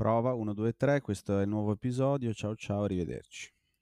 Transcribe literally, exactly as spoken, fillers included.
Prova uno, due, tre, questo è il nuovo episodio. Ciao ciao, arrivederci.